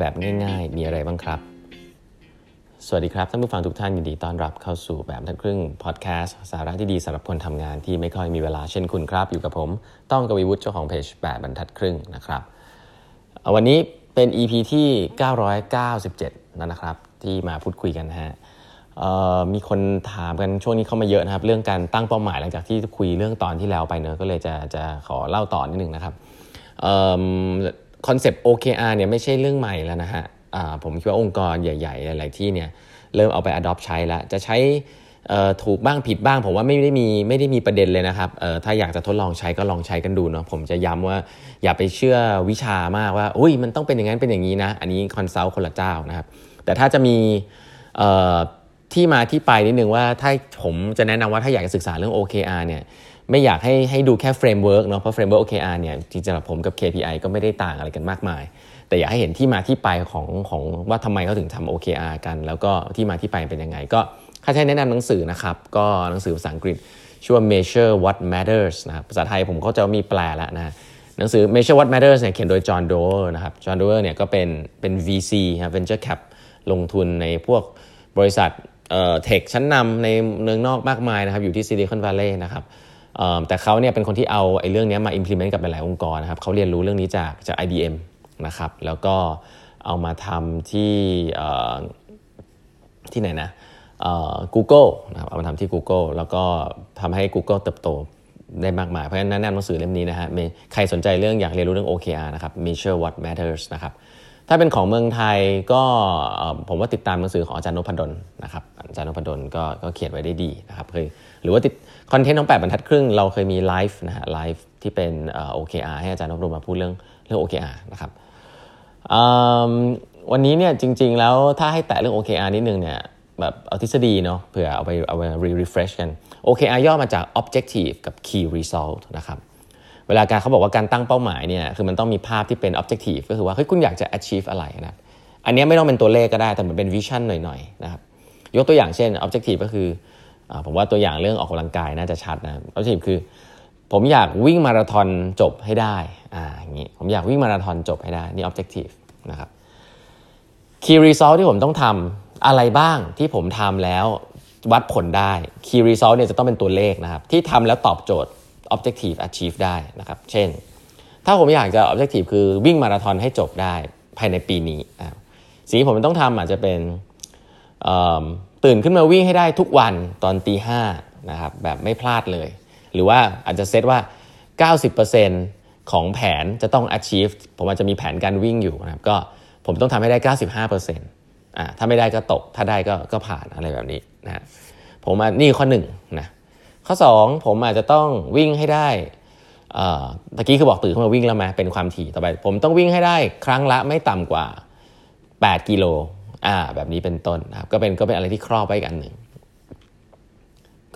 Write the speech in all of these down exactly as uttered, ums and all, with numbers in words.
แบบง่ายๆมีอะไรบ้างครับสวัสดีครับท่านผู้ฟังทุกท่านยินดีต้อนรับเข้าสู่แบบทันครึ่งพอดแคสต์สาระที่ดีสำหรับคนทำงานที่ไม่ค่อยมีเวลาเช่นคุณครับอยู่กับผมต้องกวีวุฒิเจ้าของเพจแบบบรรทัดครึ่งนะครับวันนี้เป็น อี พี ที่เก้าร้อยเก้าสิบเจ็ดแล้วนะครับที่มาพูดคุยกันฮะมีคนถามกันช่วงนี้เข้ามาเยอะนะครับเรื่องการตั้งเป้าหมายหลังจากที่คุยเรื่องตอนที่แล้วไปเนอะก็เลยจะจะขอเล่าต่อนิดนึงนะครับคอนเซปต์ โอ เค อาร์ เนี่ยไม่ใช่เรื่องใหม่แล้วนะฮะผมคิดว่าองค์กรใหญ่ๆหลายๆที่เนี่ยเริ่มเอาไป adopt ใช้แล้วจะใช้ถูกบ้างผิดบ้างผมว่าไม่ได้มีไม่ได้มีประเด็นเลยนะครับถ้าอยากจะทดลองใช้ก็ลองใช้กันดูเนาะผมจะย้ำว่าอย่าไปเชื่อวิชามากว่าอุ้ยมันต้องเป็นอย่างนั้นเป็นอย่างนี้นะอันนี้คอนซัลท์คนละเจ้านะครับแต่ถ้าจะมีที่มาที่ไปนิดนึงว่าถ้าผมจะแนะนำว่าถ้าอยากจะศึกษาเรื่อง โอ เค อาร์ เนี่ยไม่อยากให้ให้ดูแค่เฟรมเวิร์กเนาะเพราะเฟรมเวิร์ก โอ เค อาร์ เนี่ยจริงๆสำหรับผมกับ เค พี ไอ ก็ไม่ได้ต่างอะไรกันมากมายแต่อยากให้เห็นที่มาที่ไปของของว่าทำไมเขาถึงทำ โอ เค อาร์ กันแล้วก็ที่มาที่ไปเป็นยังไงก็ข้าใช้แนะนำหนังสือนะครับก็หนังสือภาษาอังกฤษชื่อว่า Measure What Matters นะครับภาษาไทยผมก็จะมีแปลแล้วนะหนังสือ Measure What Matters เนี่ยเขียนโดยจอห์นโดเวอร์นะครับจอห์นโดเวอร์เนี่ยก็เป็นเป็น วี ซี นะ Venture Cap ลงทุนในพวกบริษัทเอ่อเทคชั้นนำในเมืองนอกมากมายนะครับอยู่ที่ Silicon Valley นะครับแต่เขาเนี่ยเป็นคนที่เอาไอ้เรื่องนี้มา implement กับหลายองค์กรนะครับเขาเรียนรู้เรื่องนี้จากจาก ไอ บี เอ็ม นะครับแล้วก็เอามาทำที่ที่ไหนนะเอ่อ Google นะครับเอามาทำที่ Google แล้วก็ทำให้ Google เติบโตได้มากมายเพราะฉะนั้นแนะนำหนังสือเล่มนี้นะฮะใครสนใจเรื่องอยากเรียนรู้เรื่อง โอ เค อาร์ นะครับ Measure What Matters นะครับถ้าเป็นของเมืองไทยก็ผมว่าติดตามหนังสือของอาจารย์นพดลนะครับอาจารย์นพดลก็ก็เขียนไว้ได้ดีนะครับเคยหรือว่าติดคอนเทนต์ของแปดบรรทัดครึ่งเราเคยมีไลฟ์นะฮะไลฟ์ที่เป็นเอ่อ โอ เค อาร์ ให้อาจารย์นพดลมาพูดเรื่องเรื่อง โอ เค อาร์ นะครับวันนี้เนี่ยจริงๆแล้วถ้าให้แตะเรื่อง โอ เค อาร์ นิดนึงเนี่ยแบบเอาทฤษฎีเนาะเผื่อเอาไปเอาไป refresh กัน โอ เค อาร์ ย่อมาจาก objective กับ key result นะครับเวลาการเขาบอกว่าการตั้งเป้าหมายเนี่ยคือมันต้องมีภาพที่เป็น objective ก็คือว่าเฮ้ยคุณอยากจะ achieve อะไรนะครับอันนี้ไม่ต้องเป็นตัวเลขก็ได้แต่มันเป็น vision หน่อยๆนะครับยกตัวอย่างเช่น objective ก็คือผมว่าตัวอย่างเรื่องออกกำลังกายน่าจะชัดนะ objective คือผมอยากวิ่งมาราธอนจบให้ได้อ่าอย่างงี้ผมอยากวิ่งมาราธอนจบให้ได้นี่ objective นะครับ key result ที่ผมต้องทำอะไรบ้างที่ผมทำแล้ววัดผลได้ key result เนี่ยจะต้องเป็นตัวเลขนะครับที่ทำแล้วตอบโจทย์objective achieve ได้นะครับเช่นถ้าผมอยากจะ objective คือวิ่งมาราธอนให้จบได้ภายในปีนี้สิ่งที่ผมต้องทำอาจจะเป็นตื่นขึ้นมาวิ่งให้ได้ทุกวันตอนตีห้านะครับแบบไม่พลาดเลยหรือว่าอาจจะเซตว่า เก้าสิบเปอร์เซ็นต์ ของแผนจะต้อง achieve ผมอาจจะมีแผนการวิ่งอยู่นะครับก็ผมต้องทำให้ได้ เก้าสิบห้าเปอร์เซ็นต์ อ่าถ้าไม่ได้ก็ตกถ้าได้ก็ก็ผ่านอะไรแบบนี้นะผมมานี่ข้อหนึ่งนะข้อสองผมอาจจะต้องวิ่งให้ได้เอ่อตะกี้คือบอกตื่นขึ้นมาวิ่งแล้วไหมเป็นความถี่ต่อไปผมต้องวิ่งให้ได้ครั้งละไม่ต่ำกว่าแปดกิโลอ่าแบบนี้เป็นต้นนะครับก็เป็นก็เป็นอะไรที่ครอบไว้อีกอันหนึ่ง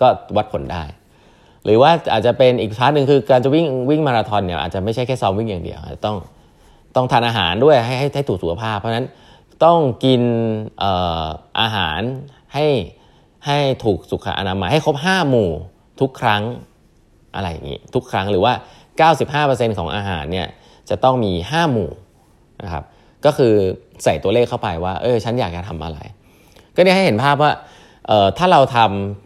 ก็วัดผลได้หรือว่าอาจจะเป็นอีกพาร์ทหนึ่งคือการจะวิ่งวิ่งมาราธอนเนี่ยอาจจะไม่ใช่แค่ซ้อมวิ่งอย่างเดียวต้องต้องทานอาหารด้วยให้ให้ให้ถูกสุขภาพเพราะนั้นต้องกินเอ่ออาหารให้ให้ถูกสุขอนามัยให้ครบห้าหมู่ทุกครั้งอะไรอย่างนี้ทุกครั้งหรือว่า เก้าสิบห้าเปอร์เซ็นต์ ของอาหารเนี่ยจะต้องมีห้าหมู่นะครับก็คือใส่ตัวเลขเข้าไปว่าเออฉันอยากจะทำอะไรก็เนี่ยให้เห็นภาพว่าเอ่อถ้าเราท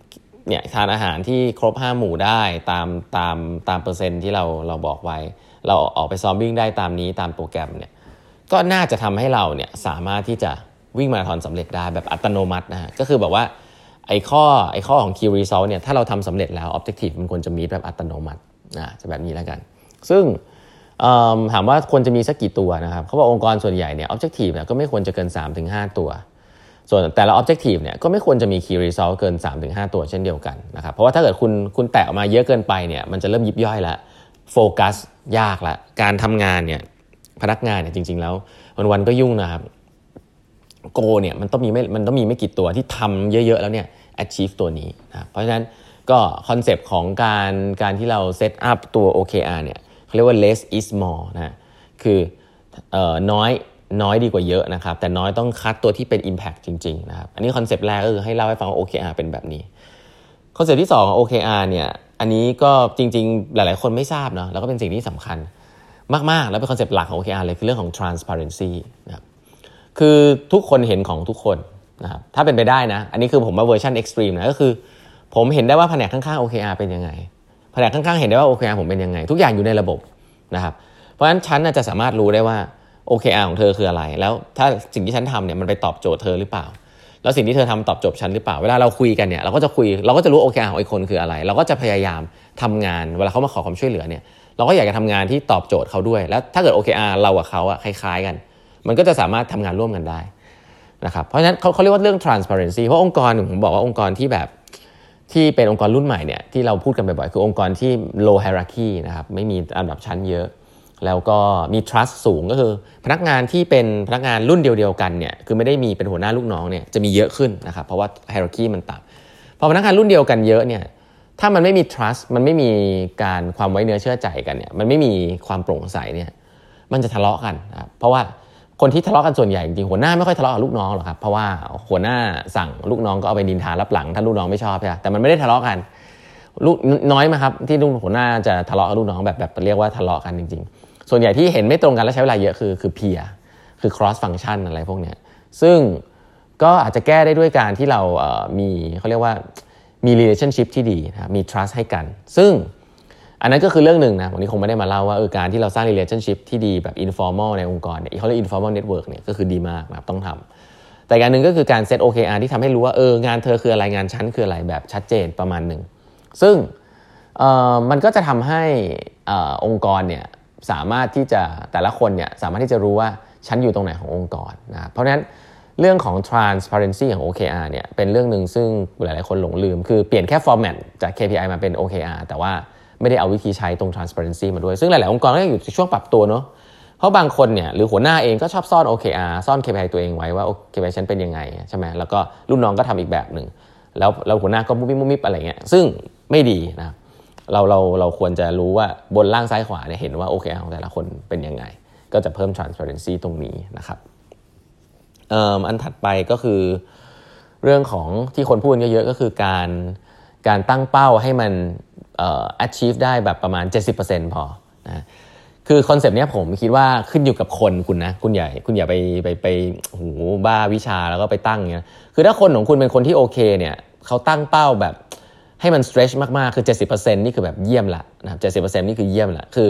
ำเนี่ยทานอาหารที่ครบห้าหมู่ได้ตามตามตามเปอร์เซ็นต์ที่เราเราบอกไว้เราออกไปซ้อมวิ่งได้ตามนี้ตามโปรแกรมเนี่ยก็น่าจะทำให้เราเนี่ยสามารถที่จะวิ่งมาราธอนสำเร็จได้แบบอัตโนมัตินะฮะก็คือแบบว่าไอ้ข้อไอ้ข้อของ key result เนี่ยถ้าเราทำสำเร็จแล้ว objective มันควรจะมีแบบอัตโนมัตินะจะแบบนี้แล้วกันซึ่งถามว่าควรจะมีสักกี่ตัวนะครับเขาบอกองค์กรส่วนใหญ่เนี่ย objective เนี่ยก็ไม่ควรจะเกิน สามถึงห้า ตัวส่วนแต่ละ objective เนี่ยก็ไม่ควรจะมี key result เกิน สามถึงห้า ตัวเช่นเดียวกันนะครับเพราะว่าถ้าเกิดคุณคุณแตะออกมาเยอะเกินไปเนี่ยมันจะเริ่มยิบย่อยละโฟกัสยากละการทำงานเนี่ยพนักงานเนี่ยจริงๆแล้ววันๆก็ยุ่งนะครับโกเนี่ยมันต้องมีไม่มันต้องมีไม่กี่ตัวที่ทำเยอะๆแล้วเนี่ย achieve ตัวนี้นะเพราะฉะนั้นก็คอนเซปต์ของการการที่เราเซตอัพตัว โอ เค อาร์ เนี่ยเขาเรียกว่า less is more นะคือเอ่อน้อยน้อยดีกว่าเยอะนะครับแต่น้อยต้องคัดตัวที่เป็น impact จริงๆนะครับอันนี้คอนเซปต์แรกก็คือให้เล่าให้ฟังว่า โอ เค อาร์ เป็นแบบนี้คอนเซปต์ที่สองของ โอ เค อาร์ เนี่ยอันนี้ก็จริงๆหลายๆคนไม่ทราบเนาะแล้วก็เป็นสิ่งที่สำคัญมากๆแล้วเป็นคอนเซปต์หลักของ โอ เค อาร์ เลยคือเรื่องของ transparency นะครับ คือทุกคนเห็นของทุกคนนะครับถ้าเป็นไปได้นะอันนี้คือผมว่าเวอร์ชันเอ็กซ์ตรีมนะก็คือผมเห็นได้ว่าแผนกข้างๆ โอ เค อาร์ เป็นยังไงแผนกข้างๆเห็นได้ว่า โอ เค อาร์ ผมเป็นยังไงทุกอย่างอยู่ในระบบนะครับเพราะฉะนั้นฉันจะสามารถรู้ได้ว่า โอ เค อาร์ ของเธอคืออะไรแล้วถ้าสิ่งที่ฉันทำเนี่ยมันไปตอบโจทย์เธอหรือเปล่าแล้วสิ่งที่เธอทำตอบโจทย์ฉันหรือเปล่าเวลาเราคุยกันเนี่ยเราก็จะคุยเราก็จะรู้ โอ เค อาร์ ของอีกคนคืออะไรเราก็จะพยายามทำงานเวลาเขามาขอความช่วยเหลือเนี่ยเราก็อยากจะทำงานที่ตอบโจทย์เขาด้วยแล้วถ้าเกิด โอ เค อาร์ เรากับเขาอะคล้ายๆกันมันก็จะสามารถทำงานร่วมกันได้นะครับเพราะฉะนั้นเขาเขาเรียกว่าเรื่อง transparency เพราะองค์กรผมบอกว่าองค์กรที่แบบที่เป็นองค์กรรุ่นใหม่เนี่ยที่เราพูดกันบ่อยๆคือองค์กรที่ low hierarchy นะครับไม่มีอันดับชั้นเยอะแล้วก็มี trust สูงก็คือพนักงานที่เป็นพนักงานรุ่นเดียวๆกันเนี่ยคือไม่ได้มีเป็นหัวหน้าลูกน้องเนี่ยจะมีเยอะขึ้นนะครับเพราะว่า hierarchy มันต่ำพอพนักงานรุ่นเดียวกันเยอะเนี่ยถ้ามันไม่มี trust มันไม่มีการความไว้เนื้อเชื่อใจกันเนี่ยมันไม่มีความโปร่งใสเนี่ยมันจะทะเลาะกันนะครับเพราะว่าคนที่ทะเลาะกันส่วนใหญ่จริงๆหัวหน้าไม่ค่อยทะเลาะกับลูกน้องหรอกครับเพราะว่าหัวหน้าสั่งลูกน้องก็เอาไปนินทารับหลังถ้าลูกน้องไม่ชอบใช่แต่มันไม่ได้ทะเลาะกันลูกน้อยมาครับที่ลูกหัวหน้าจะทะเลาะกับลูกน้องแบบแบบเรียกว่าทะเลาะกันจริงๆส่วนใหญ่ที่เห็นไม่ตรงกันและใช้เวลาเยอะคือคือเพียคือ cross function อะไรพวกเนี้ยซึ่งก็อาจจะแก้ได้ด้วยการที่เราเอ่อมีเค้าเรียกว่ามี relationship ที่ดีนะมี trust ให้กันซึ่งอันนั้นก็คือเรื่องหนึ่งนะวันนี้คงไม่ได้มาเล่าว่าเออการที่เราสร้าง relationship ที่ดีแบบ informal ในองค์กรเนี่ยเขาเรียก informal network เนี่ยก็คือดีมากนะครับต้องทำแต่การหนึ่งก็คือการ set โอ เค อาร์ ที่ทำให้รู้ว่าเอองานเธอคืออะไรงานฉันคืออะไรแบบชัดเจนประมาณหนึ่งซึ่งเอ่อมันก็จะทำให้เอ่อองค์กรเนี่ยสามารถที่จะแต่ละคนเนี่ยสามารถที่จะรู้ว่าฉันอยู่ตรงไหนขององค์กรนะเพราะฉะนั้นเรื่องของ transparency ของ โอ เค อาร์ เนี่ยเป็นเรื่องนึงซึ่งหลายๆคนหลงลืมคือเปลี่ยนแค่ format จาก เค พี ไอ มาเป็น โอ เค อาร์ แต่ว่าไม่ได้เอาวิธีใช้ตรง transparency มาด้วยซึ่งหลายๆองค์กรก็อยู่ในช่วงปรับตัวเนาะเพราะบางคนเนี่ยหรือหัวหน้าเองก็ชอบซ่อน โอ เค อาร์ ซ่อน เค พี ไอ ตัวเองไว้ว่า เค พี ไอ ฉันเป็นยังไงใช่ไหมแล้วก็รุ่นน้องก็ทำอีกแบบหนึ่งแล้วแล้วหัวหน้าก็มุบมิบมุบมิบอะไรเงี้ยซึ่งไม่ดีนะเราเราเราควรจะรู้ว่าบนล่างซ้ายขวาเนี่ยเห็นว่า โอ เค อาร์ ของแต่ละคนเป็นยังไงก็จะเพิ่ม transparency ตรงนี้นะครับเอ่ออันถัดไปก็คือเรื่องของที่คนพูดเยอะๆก็คือการการตั้งเป้าให้มันachieve ได้แบบประมาณ เจ็ดสิบเปอร์เซ็นต์ พอนะคือคอนเซปต์เนี้ยผมคิดว่าขึ้นอยู่กับคนคุณนะคุณใหญ่คุณอย่าไปไปไปโอ้โหบ้าวิชาแล้วก็ไปตั้งอย่างเงี้ยคือถ้าคนของคุณเป็นคนที่โอเคเนี่ยเขาตั้งเป้าแบบให้มัน stretch มากๆคือ เจ็ดสิบเปอร์เซ็นต์ นี่คือแบบเยี่ยมละนะครับ เจ็ดสิบเปอร์เซ็นต์ นี่คือเยี่ยมละคื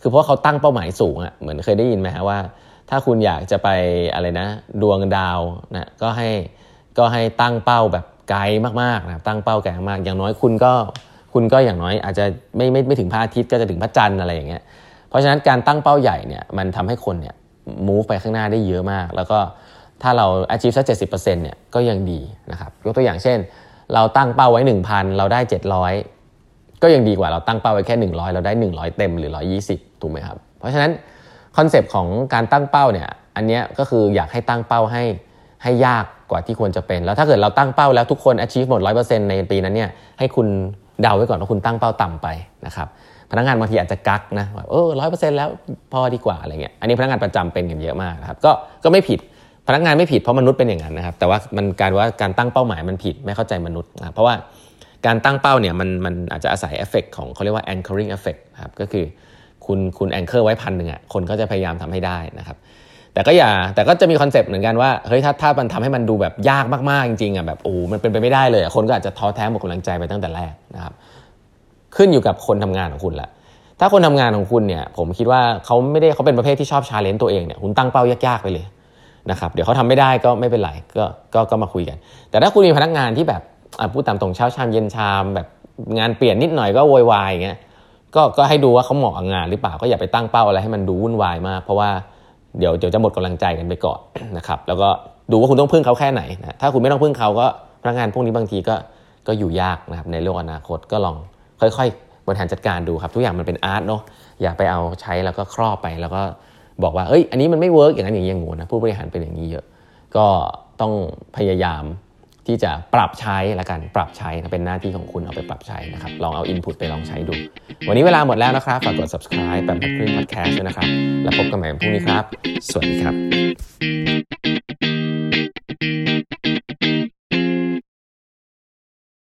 อคือเพราะเขาตั้งเป้าหมายสูงอะเหมือนเคยได้ยินมั้ยฮะว่าถ้าคุณอยากจะไปอะไรนะดวงดาวนะก็ให้ก็ให้ตั้งเป้าแบบไกลมากๆนะครับตั้งเป้าไกลมากอย่างน้อยคุณก็คุณก็อย่างน้อยอาจจะไม่ไม่ไม่ถึงพระอาทิตย์ก็จะถึงพระจันทร์อะไรอย่างเงี้ยเพราะฉะนั้นการตั้งเป้าใหญ่เนี่ยมันทำให้คนเนี่ย move ไปข้างหน้าได้เยอะมากแล้วก็ถ้าเรา achieve สัก เจ็ดสิบเปอร์เซ็นต์ เนี่ยก็ยังดีนะครับยกตัวอย่างเช่นเราตั้งเป้าไว้ หนึ่งพัน เราได้เจ็ดร้อยก็ยังดีกว่าเราตั้งเป้าไว้แค่หนึ่งร้อยเราได้หนึ่งร้อยเต็มหรือหนึ่งร้อยยี่สิบถูกไหมครับเพราะฉะนั้นคอนเซปต์ของการตั้งเป้าเนี่ยอันเนี้ยก็คืออยากให้ตั้งเป้าให้ให้ยากกว่าที่ควรจะเป็นแล้วถ้าเกิดเราตั้งเป้าแล้วทุกคน achieve หมด หนึ่งร้อยเปอร์เซ็นต์ ในปีนั้นเนี่ยให้คุณเดาไว้ก่อนว่าคุณตั้งเป้าต่ำไปนะครับพนักงานบางทีอาจจะกักนะเออ หนึ่งร้อยเปอร์เซ็นต์ แล้วพอดีกว่าอะไรเงี้ยอันนี้พนักงานประจำเป็นกันเยอะมากนะครับก็ก็ไม่ผิดพนักงานไม่ผิดเพราะมนุษย์เป็นอย่างนั้นนะครับแต่ว่ามันการว่าการตั้งเป้าหมายมันผิดไม่เข้าใจมนุษย์นะเพราะว่าการตั้งเป้าเนี่ยมันมันอาจจะอาศัยเอฟเฟกต์ของเขาเรียกว่า anchoring effect ครับก็คือคุณคุณ anchor ไว้ หนึ่งพัน นึงอ่ะคนก็จะพยายามทำให้ได้นะครับแต่ก็อย่าแต่ก็จะมีคอนเซปต์เหมือนกันว่าเฮ้ยถ้าถ้ามันทำให้มันดูแบบยากมากๆจริงๆอ่ะแบบโอ้มันเป็นไปไม่ได้เลยคนก็อาจจะท้อแท้หมดกำลังใจไปตั้งแต่แรกนะครับขึ้นอยู่กับคนทำงานของคุณละถ้าคนทำงานของคุณเนี่ยผมคิดว่าเขาไม่ได้เขาเป็นประเภทที่ชอบชาเลนจ์ตัวเองเนี่ยคุณตั้งเป้ายากๆไปเลยนะครับเดี๋ยวเขาทำไม่ได้ก็ไม่เป็นไรก็ก็ก็มาคุยกันแต่ถ้าคุณมีพนักงานที่แบบพูดตามตรงเช้าชามเย็นชามแบบงานเปลี่ยนนิดหน่อยก็โวยวายอย่างเงี้ยก็ก็ให้ดูว่าเขาเหมาะกับงานหรือเปล่าก็อย่าไปตั้งเป้าอะไรให้มันดูวุ่นวายมากเพราะว่าเดี๋ยวเดี๋ยวจะหมดกำลังใจกันไปก่อนนะครับแล้วก็ดูว่าคุณต้องพึ่งเขาแค่ไหนนะถ้าคุณไม่ต้องพึ่งเขาก็พนักงานพวกนี้บางทีก็ก็อยู่ยากนะครับในโลกอนาคตก็ลองค่อยๆบริหารจัดการดูครับทุกอย่างมันเป็นอาร์ตเนาะอย่าไปเอาใช้แล้วก็ครอบไปแล้วก็บอกว่าเอ้ยอันนี้มันไม่เวิร์กอย่างนั้นอย่างนี้อย่างงูนะผู้บริหารเป็นอย่างนี้เยอะก็ต้องพยายามที่จะปรับใช้ละกันปรับใช้นะเป็นหน้าที่ของคุณเอาไปปรับใช้นะครับลองเอา input ไปลองใช้ดูวันนี้เวลาหมดแล้วนะครับฝากกด subscribe แบบพัดคลื่น podcast ด้วยนะครับแล้วพบกันใหม่พรุ่งนี้ครับสวัสดีครับ